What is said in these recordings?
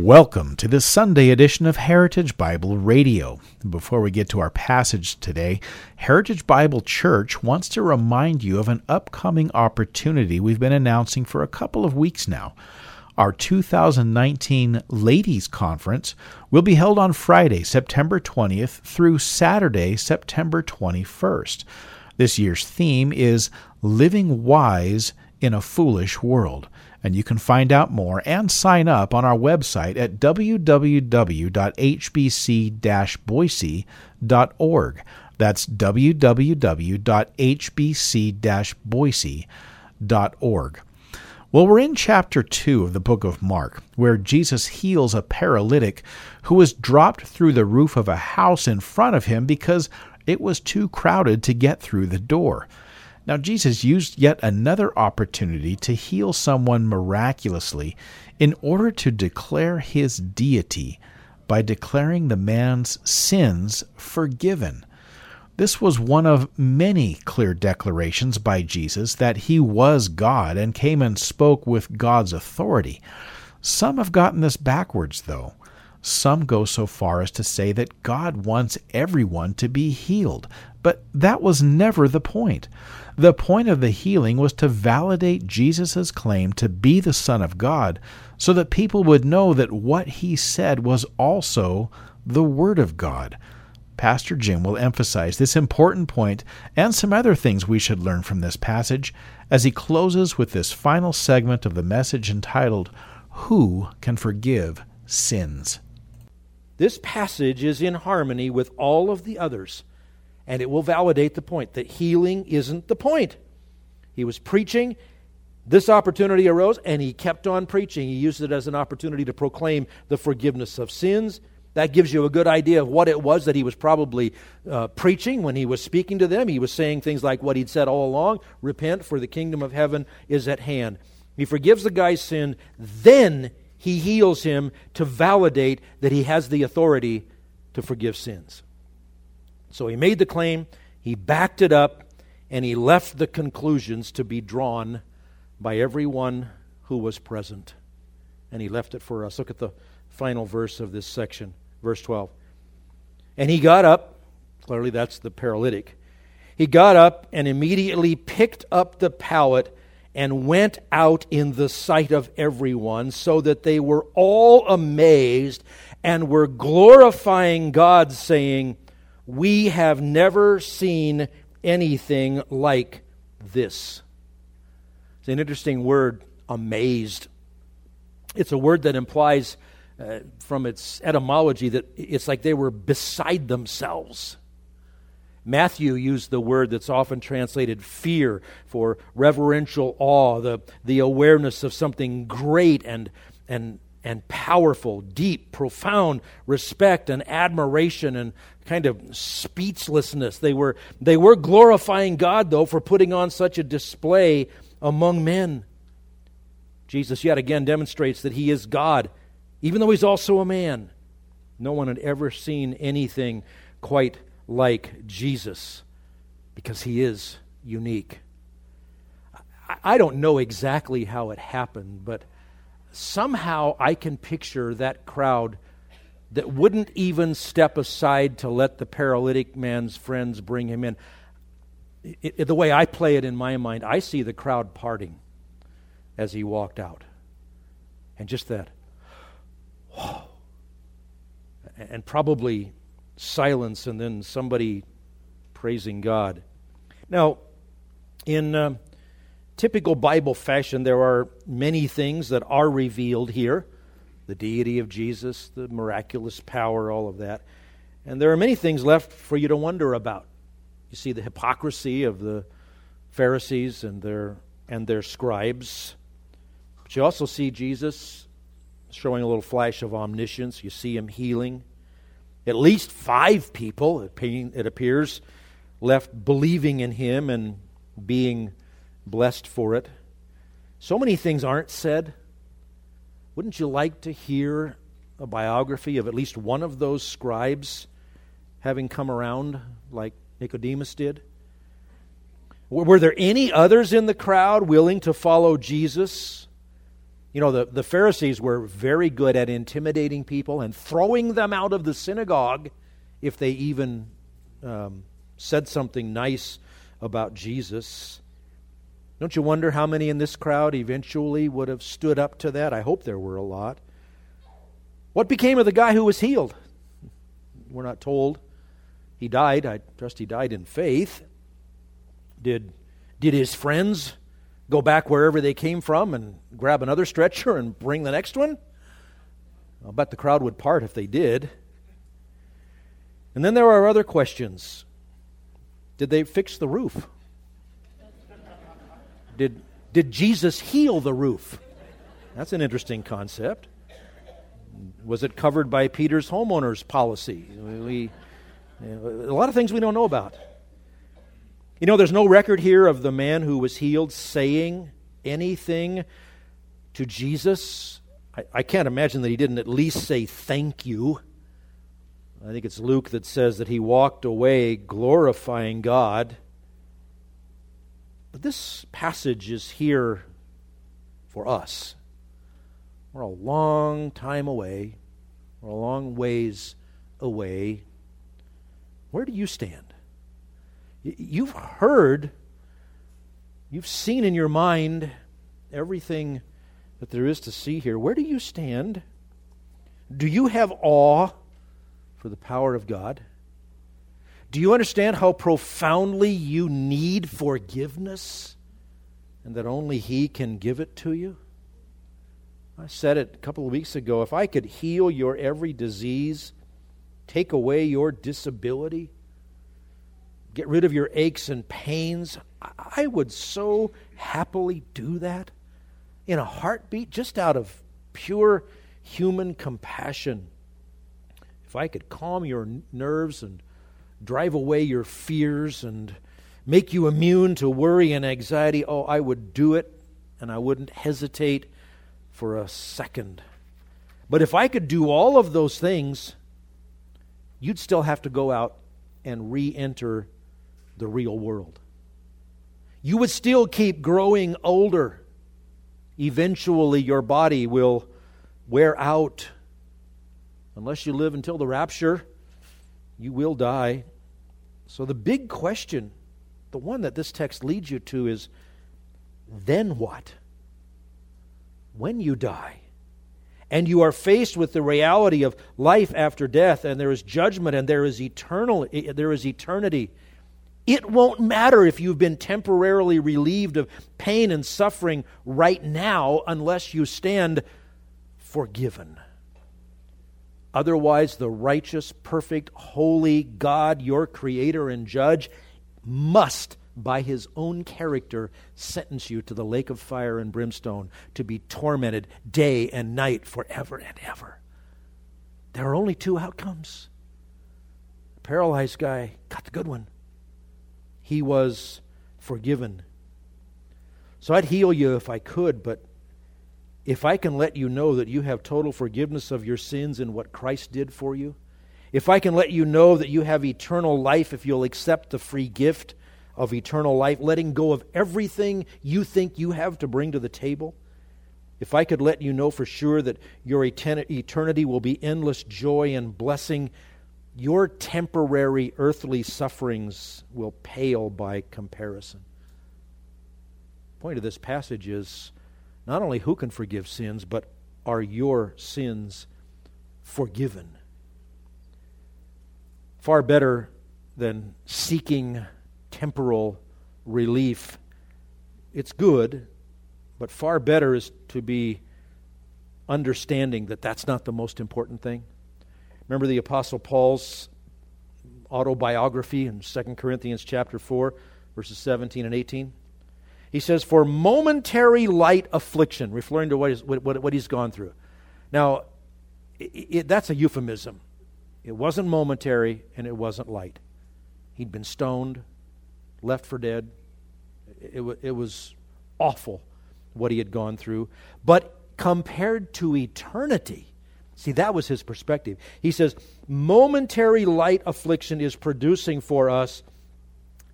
Welcome to this Sunday edition of Heritage Bible Radio. Before we get to our passage today, Heritage Bible Church wants to remind you of an upcoming opportunity we've been announcing for a couple of weeks now. Our 2019 Ladies Conference will be held on Friday, September 20th through Saturday, September 21st. This year's theme is Living Wise in a Foolish World, and you can find out more and sign up on our website at www.hbc-boise.org. That's www.hbc-boise.org. Well, we're in chapter 2 of the Book of Mark, where Jesus heals a paralytic who was dropped through the roof of a house in front of him because it was too crowded to get through the door. Now, Jesus used yet another opportunity to heal someone miraculously in order to declare his deity by declaring the man's sins forgiven. This was one of many clear declarations by Jesus that he was God and came and spoke with God's authority. Some have gotten this backwards, though. Some go so far as to say that God wants everyone to be healed, but that was never the point. The point of the healing was to validate Jesus' claim to be the Son of God so that people would know that what he said was also the Word of God. Pastor Jim will emphasize this important point and some other things we should learn from this passage as he closes with this final segment of the message entitled, Who Can Forgive Sins? This passage is in harmony with all of the others, and it will validate the point that healing isn't the point. He was preaching, this opportunity arose, and he kept on preaching. He used it as an opportunity to proclaim the forgiveness of sins. That gives you a good idea of what it was that he was probably preaching when he was speaking to them. He was saying things like what he'd said all along, repent, for the kingdom of heaven is at hand. He forgives the guy's sin, then he heals him to validate that he has the authority to forgive sins. So he made the claim, he backed it up, and he left the conclusions to be drawn by everyone who was present. And he left it for us. Look at the final verse of this section. Verse 12. And he got up, clearly that's the paralytic. He got up and immediately picked up the pallet and went out in the sight of everyone, so that they were all amazed and were glorifying God, saying, We have never seen anything like this. It's an interesting word, amazed. It's a word that implies from its etymology that it's like they were beside themselves. Matthew used the word that's often translated fear for reverential awe, the awareness of something great and powerful, deep, profound respect and admiration and kind of speechlessness. They were glorifying God, though, for putting on such a display among men. Jesus yet again demonstrates that he is God, even though he's also a man. No one had ever seen anything quite like Jesus because he is unique. I don't know exactly how it happened, but somehow I can picture that crowd that wouldn't even step aside to let the paralytic man's friends bring him in. The way I play it in my mind, I see the crowd parting as he walked out. And just that. And probably silence and then somebody praising God. Now, in typical Bible fashion, there are many things that are revealed here. The deity of Jesus, the miraculous power, all of that. And there are many things left for you to wonder about. You see the hypocrisy of the Pharisees and their scribes. But you also see Jesus showing a little flash of omniscience. You see him healing. at least 5 people, it appears, left believing in him and being blessed for it. So many things aren't said. Wouldn't you like to hear a biography of at least one of those scribes having come around like Nicodemus did? Were there any others in the crowd willing to follow Jesus? You know, the Pharisees were very good at intimidating people and throwing them out of the synagogue if they even said something nice about Jesus. Don't you wonder how many in this crowd eventually would have stood up to that? I hope there were a lot. What became of the guy who was healed? We're not told. He died. I trust he died in faith. Did his friends go back wherever they came from and grab another stretcher and bring the next one? I'll bet the crowd would part if they did. And then there are other questions. Did they fix the roof? Did Jesus heal the roof? That's an interesting concept. Was it covered by Peter's homeowner's policy? A lot of things we don't know about. You know, there's no record here of the man who was healed saying anything to Jesus. I can't imagine that he didn't at least say thank you. I think it's Luke that says that he walked away glorifying God. But this passage is here for us. We're a long time away. We're a long ways away. Where do you stand? You've heard, you've seen in your mind everything that there is to see here. Where do you stand? Do you have awe for the power of God? Do you understand how profoundly you need forgiveness and that only He can give it to you? I said it a couple of weeks ago. If I could heal your every disease, take away your disability, get rid of your aches and pains, I would so happily do that in a heartbeat, just out of pure human compassion. If I could calm your nerves and drive away your fears and make you immune to worry and anxiety, oh, I would do it, and I wouldn't hesitate for a second. But if I could do all of those things, you'd still have to go out and re-enter the real world. You would still keep growing older. Eventually your body will wear out. Unless you live until the rapture, you will die. So the big question, the one that this text leads you to, is then what? When you die and you are faced with the reality of life after death, and there is judgment, and there is eternity, it won't matter if you've been temporarily relieved of pain and suffering right now unless you stand forgiven. Otherwise, the righteous, perfect, holy God, your Creator and Judge, must, by His own character, sentence you to the lake of fire and brimstone, to be tormented day and night forever and ever. There are only two outcomes. The paralyzed guy got the good one. He was forgiven. So I'd heal you if I could, but if I can let you know that you have total forgiveness of your sins in what Christ did for you, if I can let you know that you have eternal life if you'll accept the free gift of eternal life, letting go of everything you think you have to bring to the table, if I could let you know for sure that your eternity will be endless joy and blessing, your temporary earthly sufferings will pale by comparison. The point of this passage is not only who can forgive sins, but are your sins forgiven? Far better than seeking temporal relief. It's good, but far better is to be understanding that that's not the most important thing. Remember the Apostle Paul's autobiography in 2 Corinthians chapter 4, verses 17 and 18? He says, for momentary light affliction, referring to what he's gone through. Now, that's a euphemism. It wasn't momentary, and it wasn't light. He'd been stoned, left for dead. It was awful what he had gone through. But compared to eternity, see, that was his perspective. He says, momentary light affliction is producing for us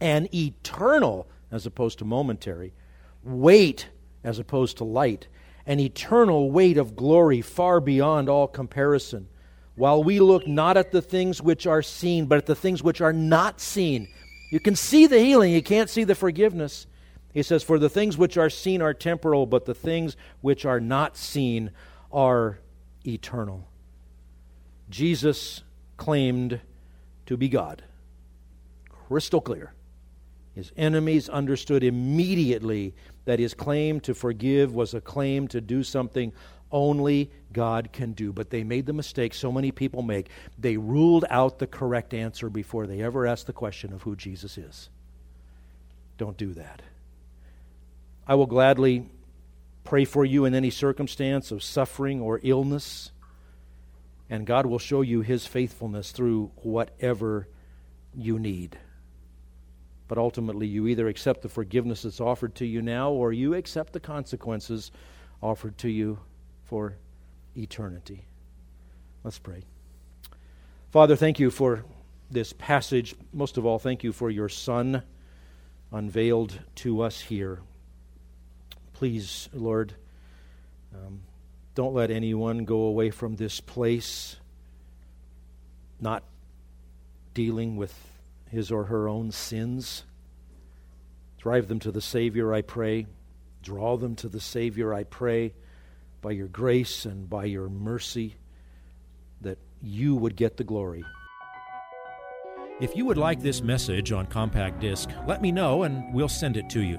an eternal, as opposed to momentary, weight as opposed to light, an eternal weight of glory far beyond all comparison. While we look not at the things which are seen, but at the things which are not seen. You can see the healing, you can't see the forgiveness. He says, for the things which are seen are temporal, but the things which are not seen are eternal. Jesus claimed to be God. Crystal clear. His enemies understood immediately that his claim to forgive was a claim to do something only God can do. But they made the mistake so many people make. They ruled out the correct answer before they ever asked the question of who Jesus is. Don't do that. I will gladly pray for you in any circumstance of suffering or illness, and God will show you his faithfulness through whatever you need. But ultimately, you either accept the forgiveness that's offered to you now, or you accept the consequences offered to you for eternity. Let's pray. Father, thank you for this passage. Most of all, thank you for your Son unveiled to us here. Please, Lord, don't let anyone go away from this place not dealing with his or her own sins. Drive them to the Savior, I pray. Draw them to the Savior, I pray, by your grace and by your mercy, that you would get the glory. If you would like this message on compact disc, let me know and we'll send it to you.